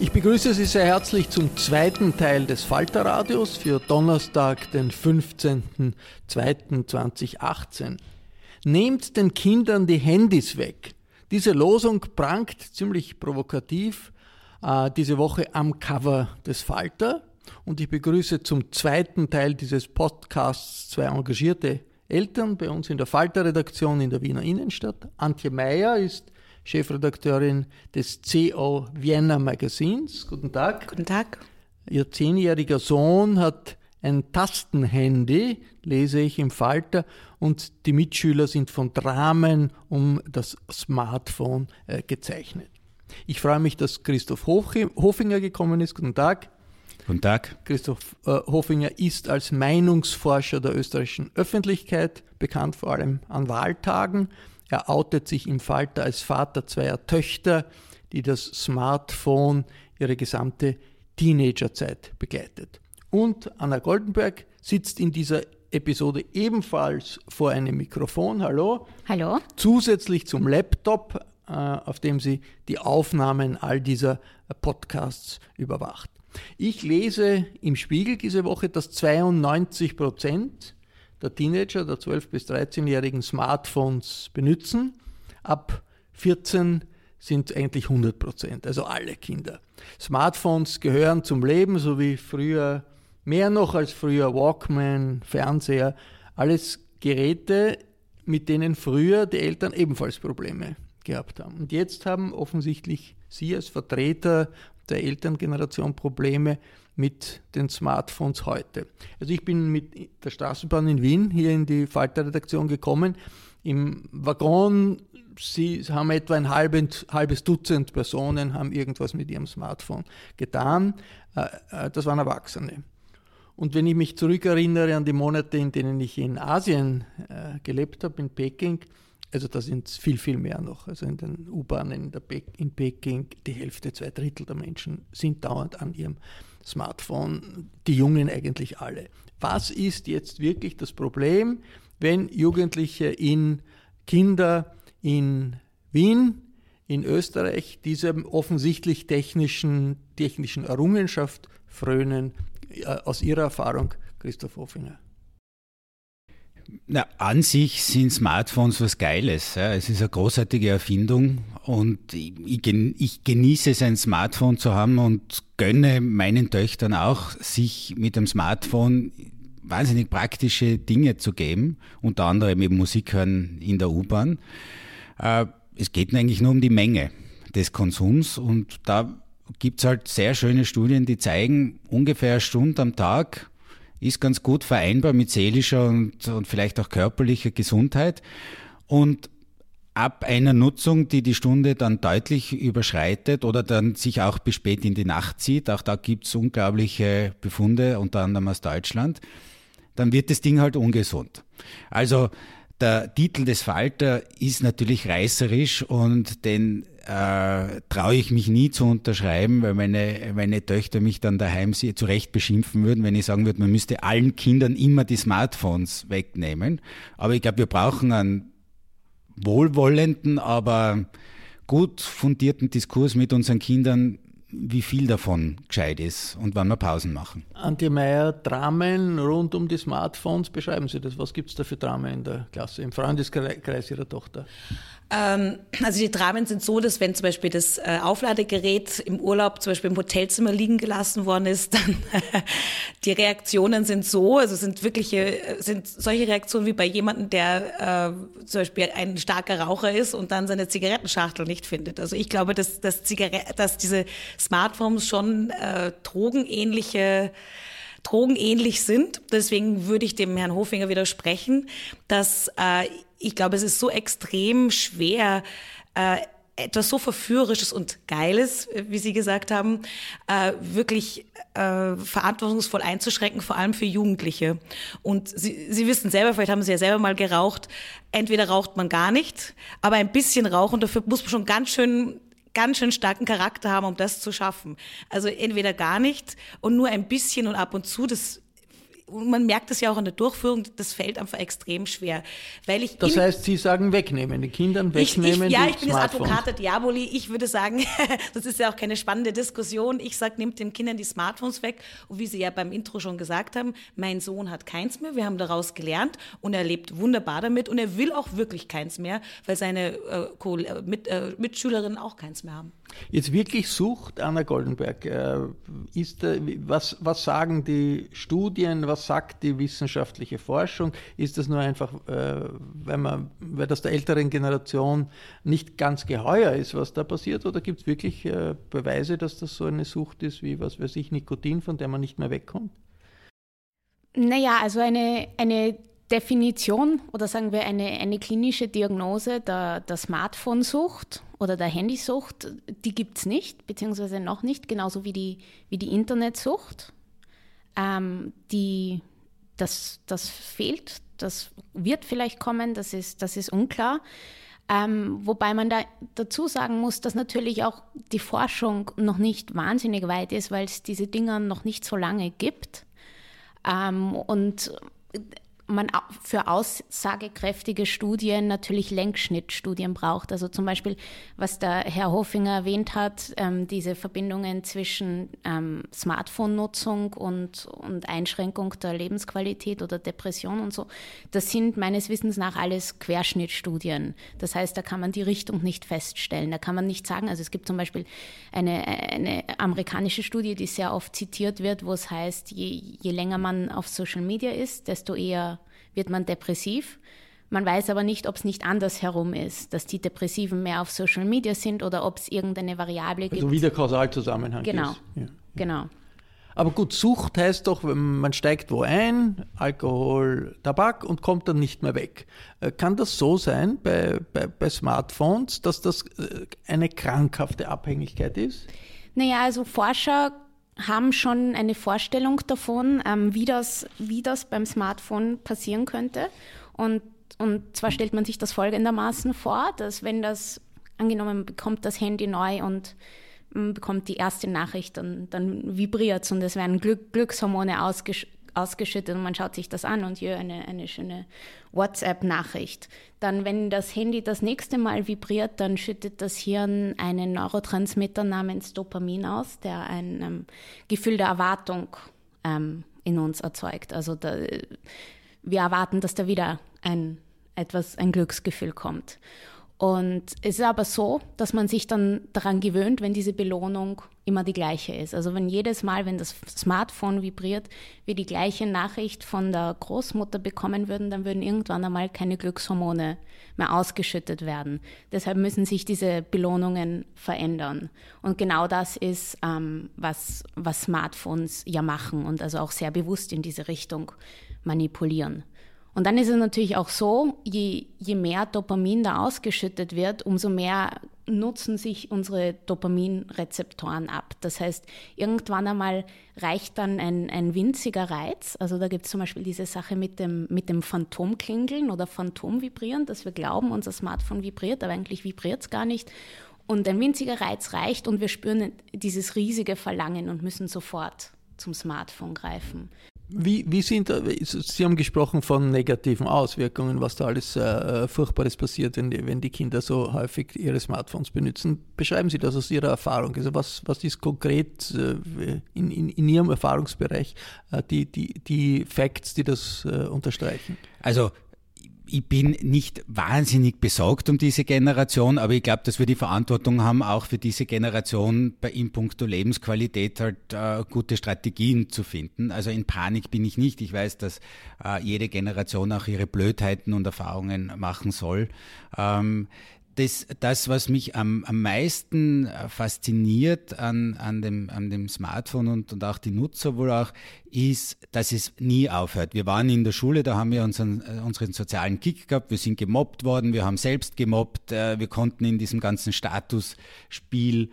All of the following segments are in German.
Ich begrüße Sie sehr herzlich zum zweiten Teil des Falterradios für Donnerstag, den 15.02.2018. Nehmt den Kindern die Handys weg. Diese Losung prangt ziemlich provokativ diese Woche am Cover des Falter. Und ich begrüße zum zweiten Teil dieses Podcasts zwei engagierte Eltern bei uns in der Falter-Redaktion in der Wiener Innenstadt. Antje Meyer ist Chefredakteurin des CO Vienna Magazins. Guten Tag. Guten Tag. Ihr 10-jähriger Sohn hat ein Tastenhandy, lese ich im Falter, und die Mitschüler sind von Dramen um das Smartphone gezeichnet. Ich freue mich, dass Christoph Hofinger gekommen ist. Guten Tag. Guten Tag. Christoph Hofinger ist als Meinungsforscher der österreichischen Öffentlichkeit bekannt, vor allem an Wahltagen. Er outet sich im Falter als Vater zweier Töchter, die das Smartphone ihre gesamte Teenagerzeit begleitet. Und Anna Goldenberg sitzt in dieser Episode ebenfalls vor einem Mikrofon. Hallo. Hallo. Zusätzlich zum Laptop, auf dem sie die Aufnahmen all dieser Podcasts überwacht. Ich lese im Spiegel diese Woche, dass 92% der Teenager, der 12- bis 13-jährigen Smartphones benutzen. Ab 14 sind eigentlich 100%, also alle Kinder. Smartphones gehören zum Leben, so wie früher, mehr noch als früher, Walkman, Fernseher, alles Geräte, mit denen früher die Eltern ebenfalls Probleme gehabt haben. Und jetzt haben offensichtlich Sie als Vertreter der Elterngeneration Probleme mit den Smartphones heute. Also ich bin mit der Straßenbahn in Wien hier in die Falter-Redaktion gekommen. Im Waggon, sie haben etwa ein halbes Dutzend Personen, haben irgendwas mit ihrem Smartphone getan. Das waren Erwachsene. Und wenn ich mich zurückerinnere an die Monate, in denen ich in Asien gelebt habe, in Peking, also da sind es viel, viel mehr noch. Also in den U-Bahnen in Peking, die Hälfte, 2/3 der Menschen sind dauernd an ihrem Smartphone, die Jungen eigentlich alle. Was ist jetzt wirklich das Problem, wenn Jugendliche Kinder in Wien, in Österreich, diesem offensichtlich technischen Errungenschaft frönen? Aus Ihrer Erfahrung, Christoph Hofinger. Na, an sich sind Smartphones was Geiles. Ja. Es ist eine großartige Erfindung und ich genieße es, ein Smartphone zu haben und gönne meinen Töchtern auch, sich mit dem Smartphone wahnsinnig praktische Dinge zu geben, unter anderem eben Musik hören in der U-Bahn. Es geht eigentlich nur um die Menge des Konsums und da gibt es halt sehr schöne Studien, die zeigen, ungefähr eine Stunde am Tag ist ganz gut vereinbar mit seelischer und vielleicht auch körperlicher Gesundheit. Und Ab einer Nutzung, die die Stunde dann deutlich überschreitet oder dann sich auch bis spät in die Nacht zieht, auch da gibt es unglaubliche Befunde, unter anderem aus Deutschland, dann wird das Ding halt ungesund. Also der Titel des Falter ist natürlich reißerisch und den traue ich mich nie zu unterschreiben, weil meine Töchter mich dann daheim zu Recht beschimpfen würden, wenn ich sagen würde, man müsste allen Kindern immer die Smartphones wegnehmen. Aber ich glaube, wir brauchen einen wohlwollenden, aber gut fundierten Diskurs mit unseren Kindern, wie viel davon gescheit ist und wann wir Pausen machen. Antje Meyer, Dramen rund um die Smartphones, beschreiben Sie das. Was gibt es da für Dramen in der Klasse, im Freundeskreis Ihrer Tochter? Also die Dramen sind so, dass wenn zum Beispiel das Aufladegerät im Urlaub zum Beispiel im Hotelzimmer liegen gelassen worden ist, dann die Reaktionen sind so, also sind solche Reaktionen wie bei jemandem, der zum Beispiel ein starker Raucher ist und dann seine Zigarettenschachtel nicht findet. Also ich glaube, dass diese Smartphones schon drogenähnlich sind. Deswegen würde ich dem Herrn Hofinger widersprechen, dass ich glaube, es ist so extrem schwer, etwas so Verführerisches und Geiles, wie Sie gesagt haben, wirklich verantwortungsvoll einzuschränken, vor allem für Jugendliche. Und Sie wissen selber, vielleicht haben Sie ja selber mal geraucht, entweder raucht man gar nicht, aber ein bisschen rauchen, dafür muss man schon ganz schön starken Charakter haben, um das zu schaffen. Also entweder gar nicht und nur ein bisschen und ab und zu. Man merkt das ja auch an der Durchführung, das fällt einfach extrem schwer. Das heißt, Sie sagen wegnehmen, den Kindern wegnehmen die Smartphones. Ja, ich bin das Advocata Diaboli. Ich würde sagen, das ist ja auch keine spannende Diskussion. Ich sage, nehmt den Kindern die Smartphones weg. Und wie Sie ja beim Intro schon gesagt haben, mein Sohn hat keins mehr. Wir haben daraus gelernt und er lebt wunderbar damit. Und er will auch wirklich keins mehr, weil seine Mitschülerinnen auch keins mehr haben. Jetzt wirklich Sucht, Anna Goldenberg. Was sagen die Studien, was sagt die wissenschaftliche Forschung? Ist das nur einfach, weil das der älteren Generation nicht ganz geheuer ist, was da passiert? Oder gibt es wirklich Beweise, dass das so eine Sucht ist wie, was weiß ich, Nikotin, von der man nicht mehr wegkommt? Naja, also eine Definition oder sagen wir eine klinische Diagnose der Smartphone-Sucht oder der Handysucht, die gibt es nicht, beziehungsweise noch nicht, genauso wie die Internetsucht. Das fehlt, das wird vielleicht kommen, das ist unklar. Wobei man dazu sagen muss, dass natürlich auch die Forschung noch nicht wahnsinnig weit ist, weil es diese Dinger noch nicht so lange gibt. Und man für aussagekräftige Studien natürlich Längsschnittstudien braucht. Also zum Beispiel, was der Herr Hofinger erwähnt hat, diese Verbindungen zwischen Smartphone-Nutzung und Einschränkung der Lebensqualität oder Depression und so, das sind meines Wissens nach alles Querschnittstudien. Das heißt, da kann man die Richtung nicht feststellen. Da kann man nicht sagen, also es gibt zum Beispiel eine amerikanische Studie, die sehr oft zitiert wird, wo es heißt, je länger man auf Social Media ist, desto eher wird man depressiv. Man weiß aber nicht, ob es nicht andersherum ist, dass die Depressiven mehr auf Social Media sind oder ob es irgendeine Variable gibt. Also wie der Kausalzusammenhang ist. Ja. Genau. Aber gut, Sucht heißt doch, man steigt wo ein, Alkohol, Tabak und kommt dann nicht mehr weg. Kann das so sein bei Smartphones, dass das eine krankhafte Abhängigkeit ist? Naja, also Forscher haben schon eine Vorstellung davon, wie das beim Smartphone passieren könnte. Und zwar stellt man sich das folgendermaßen vor, dass wenn das, angenommen, man bekommt das Handy neu und man bekommt die erste Nachricht, dann vibriert es und es werden Glückshormone ausgeschüttet und man schaut sich das an und hier eine schöne WhatsApp-Nachricht. Dann, wenn das Handy das nächste Mal vibriert, dann schüttet das Hirn einen Neurotransmitter namens Dopamin aus, der ein Gefühl der Erwartung in uns erzeugt. Also wir erwarten, dass da wieder ein Glücksgefühl kommt. Und es ist aber so, dass man sich dann daran gewöhnt, wenn diese Belohnung immer die gleiche ist. Also wenn jedes Mal, wenn das Smartphone vibriert, wir die gleiche Nachricht von der Großmutter bekommen würden, dann würden irgendwann einmal keine Glückshormone mehr ausgeschüttet werden. Deshalb müssen sich diese Belohnungen verändern. Und genau das ist, was Smartphones ja machen und also auch sehr bewusst in diese Richtung manipulieren. Und dann ist es natürlich auch so, je mehr Dopamin da ausgeschüttet wird, umso mehr nutzen sich unsere Dopaminrezeptoren ab. Das heißt, irgendwann einmal reicht dann ein winziger Reiz. Also da gibt es zum Beispiel diese Sache mit dem Phantomklingeln oder Phantomvibrieren, dass wir glauben, unser Smartphone vibriert, aber eigentlich vibriert es gar nicht. Und ein winziger Reiz reicht und wir spüren dieses riesige Verlangen und müssen sofort zum Smartphone greifen. Sie haben gesprochen von negativen Auswirkungen, was da alles Furchtbares passiert, wenn die Kinder so häufig ihre Smartphones benutzen. Beschreiben Sie das aus Ihrer Erfahrung. Also was ist konkret in Ihrem Erfahrungsbereich die Facts, die das unterstreichen? Also ich bin nicht wahnsinnig besorgt um diese Generation, aber ich glaube, dass wir die Verantwortung haben, auch für diese Generation in puncto Lebensqualität halt gute Strategien zu finden. Also in Panik bin ich nicht. Ich weiß, dass jede Generation auch ihre Blödheiten und Erfahrungen machen soll. Das, was mich am meisten fasziniert an dem Smartphone und auch die Nutzer wohl auch, ist, dass es nie aufhört. Wir waren in der Schule, da haben wir unseren sozialen Kick gehabt, wir sind gemobbt worden, wir haben selbst gemobbt, wir konnten in diesem ganzen Statusspiel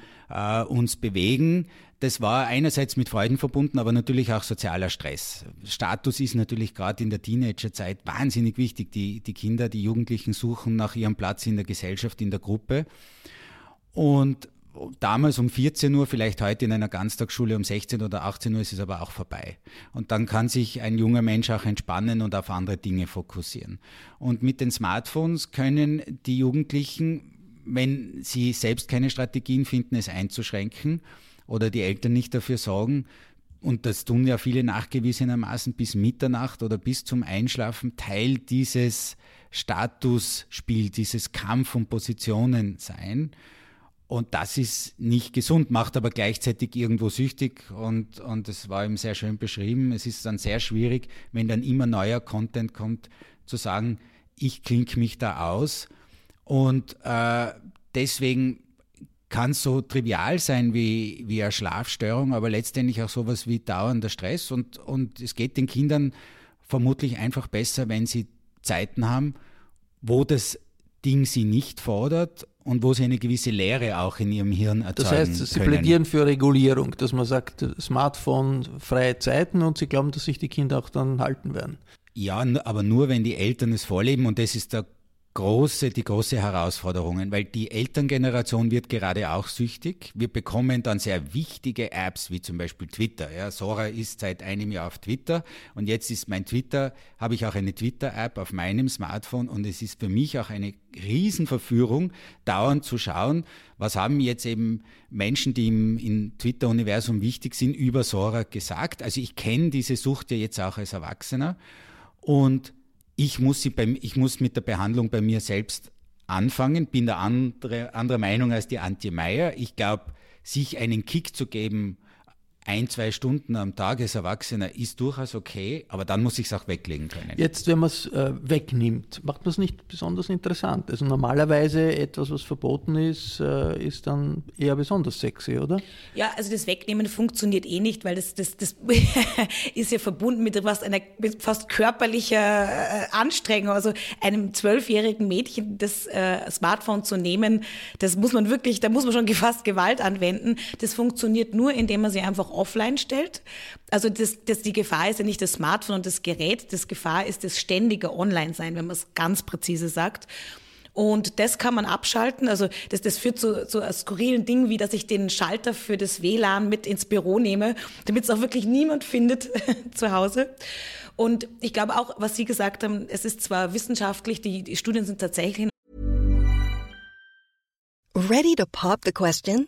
uns bewegen. Das war einerseits mit Freuden verbunden, aber natürlich auch sozialer Stress. Status ist natürlich gerade in der Teenagerzeit wahnsinnig wichtig. Die Kinder, die Jugendlichen suchen nach ihrem Platz in der Gesellschaft, in der Gruppe. Und damals um 14 Uhr, vielleicht heute in einer Ganztagsschule um 16 oder 18 Uhr ist es aber auch vorbei. Und dann kann sich ein junger Mensch auch entspannen und auf andere Dinge fokussieren. Und mit den Smartphones können die Jugendlichen, wenn sie selbst keine Strategien finden, es einzuschränken, oder die Eltern nicht dafür sorgen, und das tun ja viele nachgewiesenermaßen bis Mitternacht oder bis zum Einschlafen, Teil dieses Statusspiel, dieses Kampf um Positionen sein. Und das ist nicht gesund, macht aber gleichzeitig irgendwo süchtig, und das war eben sehr schön beschrieben. Es ist dann sehr schwierig, wenn dann immer neuer Content kommt, zu sagen, ich klinke mich da aus. Und deswegen kann so trivial sein wie eine Schlafstörung, aber letztendlich auch sowas wie dauernder Stress. Und es geht den Kindern vermutlich einfach besser, wenn sie Zeiten haben, wo das Ding sie nicht fordert und wo sie eine gewisse Leere auch in ihrem Hirn erzeugen. Das heißt, Sie plädieren für Regulierung, dass man sagt, Smartphone-freie Zeiten, und Sie glauben, dass sich die Kinder auch dann halten werden. Ja, aber nur, wenn die Eltern es vorleben, und das ist der die große Herausforderungen, weil die Elterngeneration wird gerade auch süchtig. Wir bekommen dann sehr wichtige Apps, wie zum Beispiel Twitter. Ja, Sora ist seit einem Jahr auf Twitter, und jetzt ist mein Twitter, habe ich auch eine Twitter-App auf meinem Smartphone, und es ist für mich auch eine Riesenverführung, dauernd zu schauen, was haben jetzt eben Menschen, die im Twitter-Universum wichtig sind, über Sora gesagt. Also ich kenne diese Sucht ja jetzt auch als Erwachsener, und ich muss mit der Behandlung bei mir selbst anfangen, bin da anderer Meinung als die Antje Meyer. Ich glaube, sich einen Kick zu geben, 1-2 Stunden am Tag als Erwachsener, ist durchaus okay, aber dann muss ich es auch weglegen können. Jetzt, wenn man es wegnimmt, macht man es nicht besonders interessant. Also normalerweise etwas, was verboten ist, ist dann eher besonders sexy, oder? Ja, also das Wegnehmen funktioniert eh nicht, weil das ist ja verbunden mit fast körperlicher Anstrengung. Also einem 12-jährigen Mädchen das Smartphone zu nehmen, das muss man wirklich, da muss man schon fast Gewalt anwenden. Das funktioniert nur, indem man sie einfach offline stellt. Also die Gefahr ist ja nicht das Smartphone und das Gerät, das Gefahr ist das ständige Online-Sein, wenn man es ganz präzise sagt. Und das kann man abschalten. Also das führt zu skurrilen Dingen, wie dass ich den Schalter für das WLAN mit ins Büro nehme, damit es auch wirklich niemand findet zu Hause. Und ich glaube auch, was Sie gesagt haben, es ist zwar wissenschaftlich, die Studien sind tatsächlich. Ready to pop the question?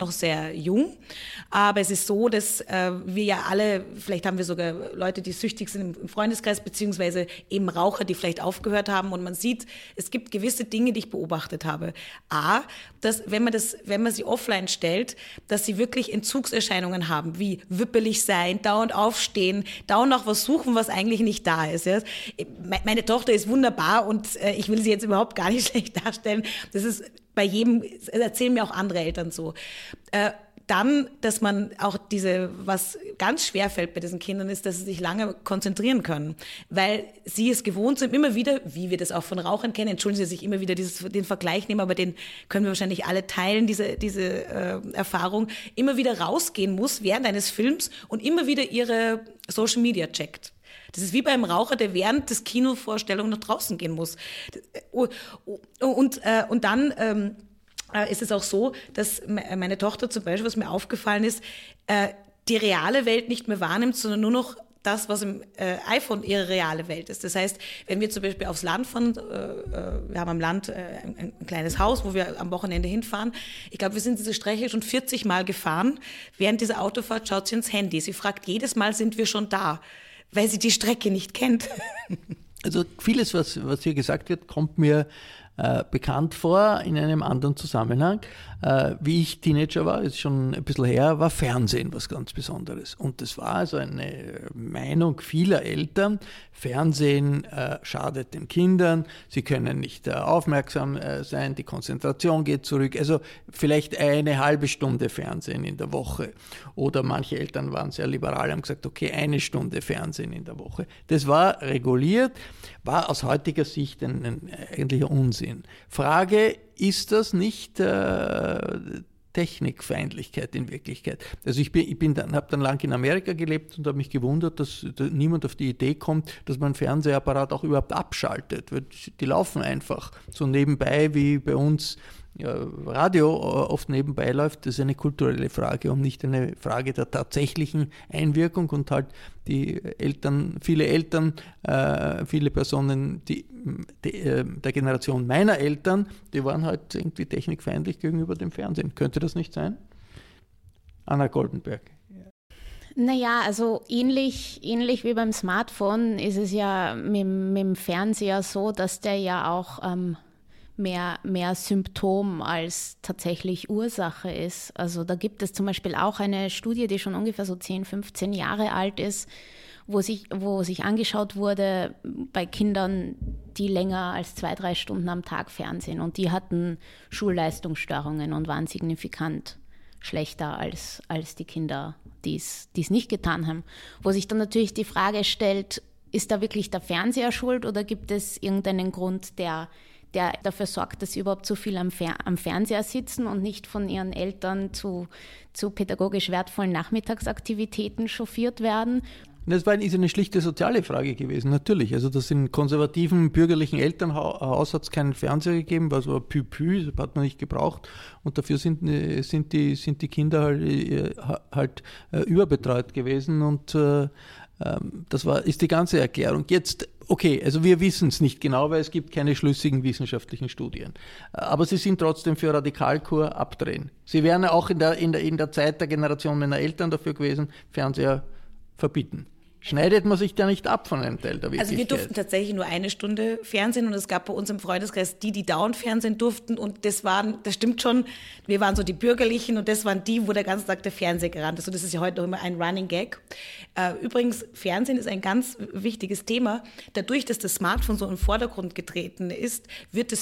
noch sehr jung, aber es ist so, dass wir ja alle, vielleicht haben wir sogar Leute, die süchtig sind im Freundeskreis, beziehungsweise eben Raucher, die vielleicht aufgehört haben, und man sieht, es gibt gewisse Dinge, die ich beobachtet habe. A, dass wenn man sie offline stellt, dass sie wirklich Entzugserscheinungen haben, wie wippelig sein, dauernd aufstehen, dauernd nach was suchen, was eigentlich nicht da ist. Ja? Meine Tochter ist wunderbar und ich will sie jetzt überhaupt gar nicht schlecht darstellen. Das ist bei jedem, erzählen mir auch andere Eltern so. Dann, dass man auch was ganz schwer fällt bei diesen Kindern ist, dass sie sich lange konzentrieren können, weil sie es gewohnt sind, immer wieder, wie wir das auch von Rauchern kennen, entschuldigen Sie, dass ich immer wieder den Vergleich nehme, aber den können wir wahrscheinlich alle teilen, diese Erfahrung, immer wieder rausgehen muss während eines Films und immer wieder ihre Social Media checkt. Das ist wie beim Raucher, der während des Kinovorstellung nach draußen gehen muss. Und dann ist es auch so, dass meine Tochter zum Beispiel, was mir aufgefallen ist, die reale Welt nicht mehr wahrnimmt, sondern nur noch das, was im iPhone ihre reale Welt ist. Das heißt, wenn wir zum Beispiel aufs Land fahren, wir haben am Land ein kleines Haus, wo wir am Wochenende hinfahren. Ich glaube, wir sind diese Strecke schon 40 Mal gefahren. Während dieser Autofahrt schaut sie ins Handy. Sie fragt jedes Mal, sind wir schon da? Weil sie die Strecke nicht kennt. Also vieles, was hier gesagt wird, kommt mir bekannt vor in einem anderen Zusammenhang. Wie ich Teenager war, ist schon ein bisschen her, war Fernsehen was ganz Besonderes. Und das war also eine Meinung vieler Eltern, Fernsehen schadet den Kindern, sie können nicht aufmerksam sein, die Konzentration geht zurück. Also vielleicht eine halbe Stunde Fernsehen in der Woche. Oder manche Eltern waren sehr liberal, haben gesagt, okay, eine Stunde Fernsehen in der Woche. Das war reguliert, war aus heutiger Sicht ein eigentlicher Unsinn. Frage, ist das nicht Technikfeindlichkeit in Wirklichkeit? Also ich habe dann lang in Amerika gelebt und habe mich gewundert, dass niemand auf die Idee kommt, dass man Fernsehapparat auch überhaupt abschaltet. Die laufen einfach so nebenbei, wie bei uns Radio oft nebenbei läuft. Das ist eine kulturelle Frage und nicht eine Frage der tatsächlichen Einwirkung, und halt die Eltern, viele Personen der Generation meiner Eltern, die waren halt irgendwie technikfeindlich gegenüber dem Fernsehen. Könnte das nicht sein? Anna Goldenberg. Naja, also ähnlich wie beim Smartphone ist es ja mit dem Fernseher so, dass der ja auch mehr Symptom als tatsächlich Ursache ist. Also da gibt es zum Beispiel auch eine Studie, die schon ungefähr so 10, 15 Jahre alt ist, wo sich angeschaut wurde bei Kindern, die länger als 2-3 Stunden am Tag fernsehen. Und die hatten Schulleistungsstörungen und waren signifikant schlechter als die Kinder, die es nicht getan haben. Wo sich dann natürlich die Frage stellt, ist da wirklich der Fernseher schuld oder gibt es irgendeinen Grund, der dafür sorgt, dass sie überhaupt so viel am Fernseher sitzen und nicht von ihren Eltern zu pädagogisch wertvollen Nachmittagsaktivitäten chauffiert werden? Das ist eine schlichte soziale Frage gewesen, natürlich. Also das in konservativen, bürgerlichen Elternhaus hat es keinen Fernseher gegeben, was war Pü-Pü, hat man nicht gebraucht. Und dafür sind die Kinder halt überbetreut gewesen, und das ist die ganze Erklärung. Jetzt, okay, also wir wissen es nicht genau, weil es gibt keine schlüssigen wissenschaftlichen Studien. Aber sie sind trotzdem für Radikalkur abdrehen. Sie wären auch in der Zeit der Generation meiner Eltern dafür gewesen, Fernseher verbieten. Schneidet man sich da nicht ab von einem Teil der Wirklichkeit? Also wir durften tatsächlich nur eine Stunde Fernsehen, und es gab bei uns im Freundeskreis die dauernd Fernsehen durften, und das stimmt schon, wir waren so die Bürgerlichen, und das waren die, wo der ganze Tag der Fernseher gerannt ist, und das ist ja heute noch immer ein Running Gag. Übrigens, Fernsehen ist ein ganz wichtiges Thema. Dadurch, dass das Smartphone so im Vordergrund getreten ist, wird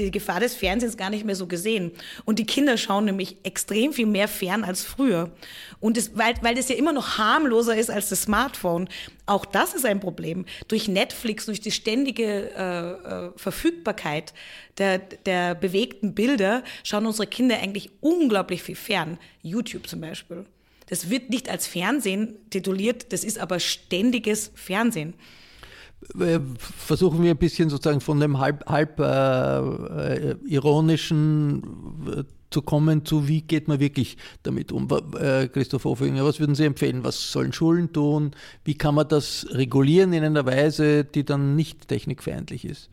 die Gefahr des Fernsehens gar nicht mehr so gesehen. Und die Kinder schauen nämlich extrem viel mehr fern als früher. Und weil das ja immer noch harmloser ist als das Smartphone. Auch das ist ein Problem. Durch Netflix, durch die ständige Verfügbarkeit der bewegten Bilder schauen unsere Kinder eigentlich unglaublich viel fern. YouTube zum Beispiel. Das wird nicht als Fernsehen tituliert, das ist aber ständiges Fernsehen. Versuchen wir ein bisschen sozusagen von dem halb ironischen zu kommen zu, wie geht man wirklich damit um? Christoph Hofinger, was würden Sie empfehlen? Was sollen Schulen tun? Wie kann man das regulieren in einer Weise, die dann nicht technikfeindlich ist?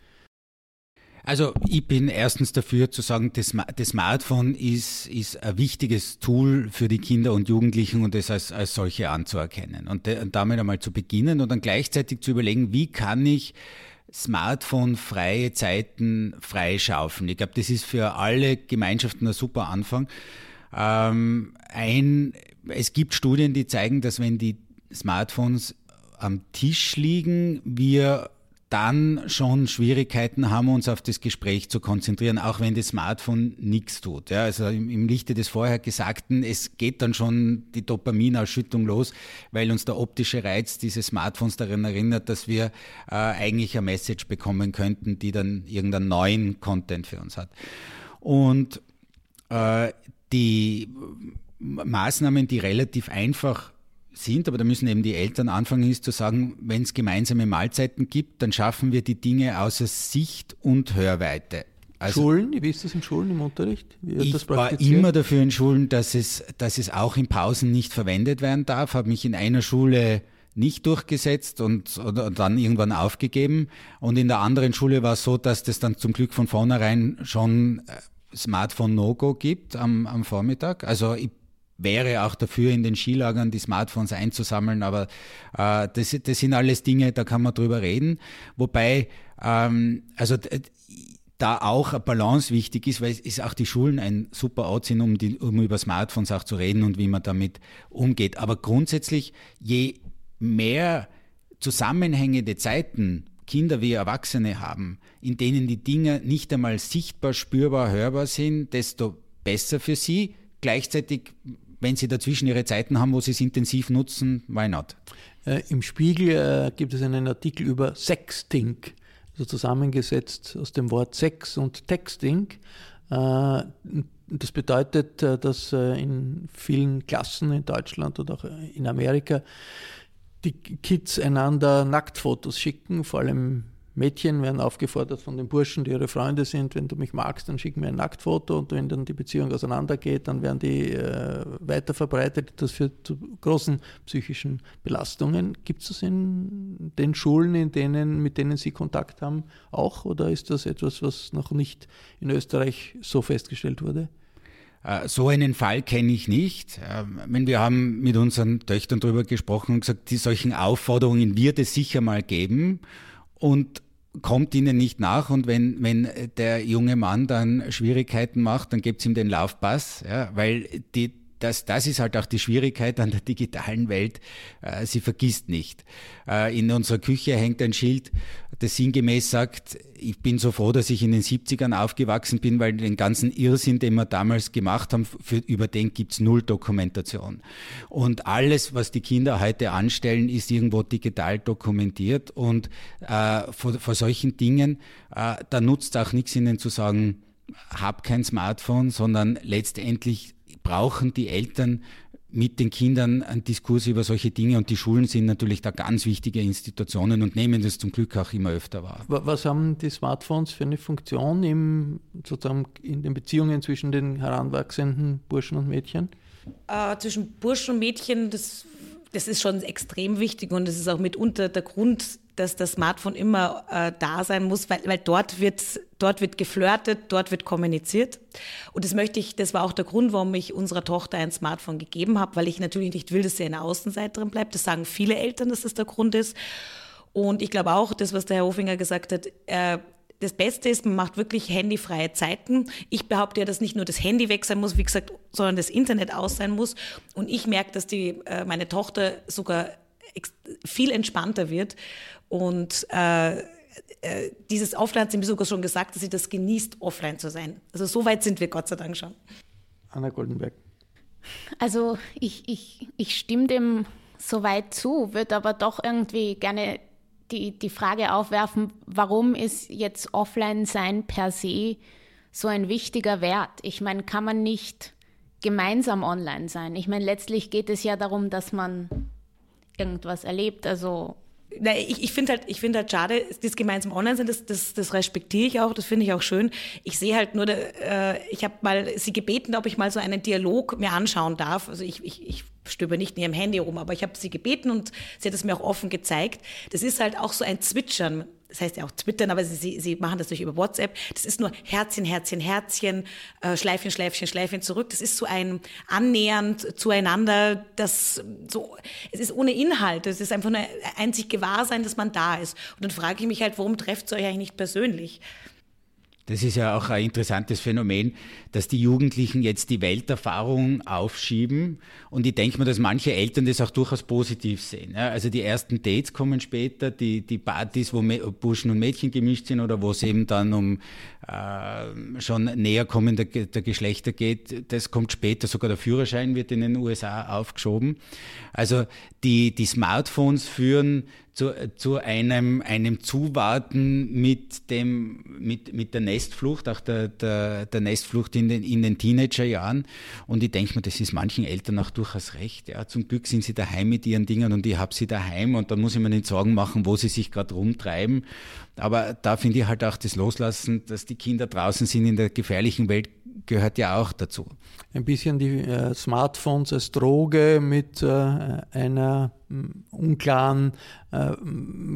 Also ich bin erstens dafür zu sagen, das Smartphone ist ein wichtiges Tool für die Kinder und Jugendlichen und es als solche anzuerkennen und damit einmal zu beginnen und dann gleichzeitig zu überlegen, wie kann ich Smartphone-freie Zeiten freischaufeln. Ich glaube, das ist für alle Gemeinschaften ein super Anfang. Es gibt Studien, die zeigen, dass wenn die Smartphones am Tisch liegen, wir dann schon Schwierigkeiten haben, uns auf das Gespräch zu konzentrieren, auch wenn das Smartphone nichts tut. Ja, also im Lichte des vorher Gesagten, es geht dann schon die Dopaminausschüttung los, weil uns der optische Reiz dieses Smartphones daran erinnert, dass wir eigentlich eine Message bekommen könnten, die dann irgendeinen neuen Content für uns hat. Und die Maßnahmen, die relativ einfach sind, aber da müssen eben die Eltern anfangen, ist zu sagen, wenn es gemeinsame Mahlzeiten gibt, dann schaffen wir die Dinge außer Sicht und Hörweite. Also Schulen, wie ist das in Schulen im Unterricht? Ich war immer dafür in Schulen, dass es auch in Pausen nicht verwendet werden darf, habe mich in einer Schule nicht durchgesetzt und dann irgendwann aufgegeben und in der anderen Schule war es so, dass das dann zum Glück von vornherein schon Smartphone-No-Go gibt am Vormittag. Also ich wäre auch dafür, in den Skilagern die Smartphones einzusammeln, aber das sind alles Dinge, da kann man drüber reden. Wobei da auch eine Balance wichtig ist, weil es auch die Schulen ein super Ort sind, um über Smartphones auch zu reden und wie man damit umgeht. Aber grundsätzlich, je mehr zusammenhängende Zeiten Kinder wie Erwachsene haben, in denen die Dinge nicht einmal sichtbar, spürbar, hörbar sind, desto besser für sie. Gleichzeitig, wenn sie dazwischen ihre Zeiten haben, wo sie es intensiv nutzen, why not? Im Spiegel gibt es einen Artikel über Sexting, also zusammengesetzt aus dem Wort Sex und Texting. Das bedeutet, dass in vielen Klassen in Deutschland und auch in Amerika die Kids einander Nacktfotos schicken, vor allem Mädchen werden aufgefordert von den Burschen, die ihre Freunde sind, wenn du mich magst, dann schick mir ein Nacktfoto und wenn dann die Beziehung auseinandergeht, dann werden die weiterverbreitet. Das führt zu großen psychischen Belastungen. Gibt es das in den Schulen, mit denen Sie Kontakt haben, auch? Oder ist das etwas, was noch nicht in Österreich so festgestellt wurde? So einen Fall kenne ich nicht. Wir haben mit unseren Töchtern darüber gesprochen und gesagt, die solchen Aufforderungen wird es sicher mal geben. Und kommt ihnen nicht nach und wenn der junge Mann dann Schwierigkeiten macht, dann gibt's ihm den Laufpass, ja, weil das ist halt auch die Schwierigkeit an der digitalen Welt, sie vergisst nicht. In unserer Küche hängt ein Schild, das sinngemäß sagt, ich bin so froh, dass ich in den 70ern aufgewachsen bin, weil den ganzen Irrsinn, den wir damals gemacht haben, über den gibt's null Dokumentation. Und alles, was die Kinder heute anstellen, ist irgendwo digital dokumentiert und vor solchen Dingen, da nutzt auch nichts ihnen zu sagen, hab kein Smartphone, sondern letztendlich brauchen die Eltern mit den Kindern einen Diskurs über solche Dinge und die Schulen sind natürlich da ganz wichtige Institutionen und nehmen das zum Glück auch immer öfter wahr. Was haben die Smartphones für eine Funktion sozusagen in den Beziehungen zwischen den heranwachsenden Burschen und Mädchen? Zwischen Burschen und Mädchen, das ist schon extrem wichtig und das ist auch mitunter der Grund, dass das Smartphone immer da sein muss, weil dort wird geflirtet, dort wird kommuniziert. Und das war auch der Grund, warum ich unserer Tochter ein Smartphone gegeben habe, weil ich natürlich nicht will, dass sie eine Außenseiterin bleibt. Das sagen viele Eltern, dass das der Grund ist. Und ich glaube auch, das, was der Herr Hofinger gesagt hat, das Beste ist, man macht wirklich handyfreie Zeiten. Ich behaupte ja, dass nicht nur das Handy weg sein muss, wie gesagt, sondern das Internet aus sein muss. Und ich merke, dass meine Tochter sogar viel entspannter wird. Und dieses Offline hat sie mir sogar schon gesagt, dass sie das genießt, offline zu sein. Also so weit sind wir Gott sei Dank schon. Anna Goldenberg. Also ich stimme dem soweit zu, würde aber doch irgendwie gerne die Frage aufwerfen, warum ist jetzt Offline-Sein per se so ein wichtiger Wert? Ich meine, kann man nicht gemeinsam online sein? Ich meine, letztlich geht es ja darum, dass man irgendwas erlebt, also... Nein, ich finde halt schade, das gemeinsam online sein, das respektiere ich auch, das finde ich auch schön. Ich sehe halt nur, ich habe mal sie gebeten, ob ich mal so einen Dialog mir anschauen darf. Also ich stöber nicht in ihrem Handy rum, aber ich habe sie gebeten und sie hat es mir auch offen gezeigt. Das ist halt auch so ein Zwitschern. das heißt ja auch twittern, aber sie machen das durch über WhatsApp. Das ist nur Herzchen, Herzchen, Herzchen, Schleifchen, Schleifchen, Schleifchen zurück. Das ist so ein annähernd zueinander, das so, es ist ohne Inhalt. Es ist einfach nur einzig Gewahrsein, dass man da ist. Und dann frage ich mich halt, warum trefft ihr euch eigentlich nicht persönlich? Das ist ja auch ein interessantes Phänomen, dass die Jugendlichen jetzt die Welterfahrung aufschieben. Und ich denke mir, dass manche Eltern das auch durchaus positiv sehen. Also die ersten Dates kommen später, die Partys, wo Burschen und Mädchen gemischt sind oder wo es eben dann um schon Näherkommen der Geschlechter geht, das kommt später. Sogar der Führerschein wird in den USA aufgeschoben. Also die Smartphones führen zu einem Zuwarten mit der Nestflucht, auch der Nestflucht in den Teenagerjahren. Und ich denke mir, das ist manchen Eltern auch durchaus recht. Ja. Zum Glück sind sie daheim mit ihren Dingern und ich habe sie daheim und da muss ich mir nicht Sorgen machen, wo sie sich gerade rumtreiben. Aber da finde ich halt auch das Loslassen, dass die Kinder draußen sind in der gefährlichen Welt, gehört ja auch dazu. Ein bisschen die Smartphones als Droge mit einer unklaren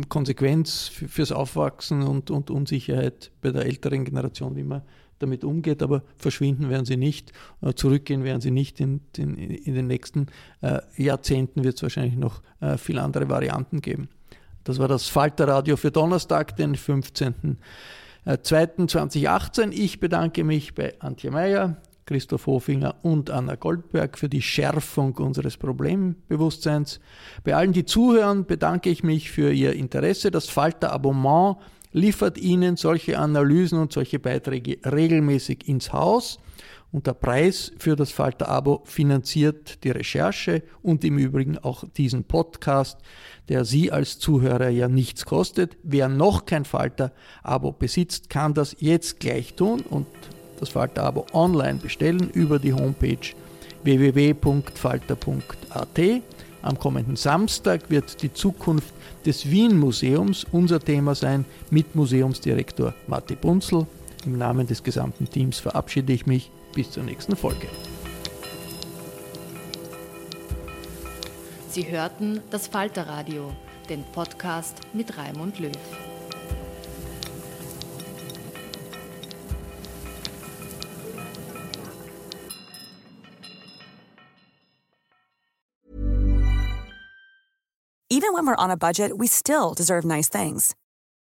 Konsequenz fürs Aufwachsen und Unsicherheit bei der älteren Generation, wie man damit umgeht, aber verschwinden werden sie nicht, zurückgehen werden sie nicht. In den nächsten Jahrzehnten wird es wahrscheinlich noch viele andere Varianten geben. Das war das Falterradio für Donnerstag, den 15.02.2018. Ich bedanke mich bei Antje Meyer, Christoph Hofinger und Anna Goldberg für die Schärfung unseres Problembewusstseins. Bei allen, die zuhören, bedanke ich mich für ihr Interesse. Das Falter-Abonnement liefert Ihnen solche Analysen und solche Beiträge regelmäßig ins Haus. Und der Preis für das Falter-Abo finanziert die Recherche und im Übrigen auch diesen Podcast, der Sie als Zuhörer ja nichts kostet. Wer noch kein Falter-Abo besitzt, kann das jetzt gleich tun und das Falter-Abo online bestellen über die Homepage www.falter.at. Am kommenden Samstag wird die Zukunft des Wien-Museums unser Thema sein mit Museumsdirektor Matti Bunzl. Im Namen des gesamten Teams verabschiede ich mich. Bis zur nächsten Folge. Sie hörten das Falterradio, den Podcast mit Raimund Löw. Even when we're on a budget, we still deserve nice things.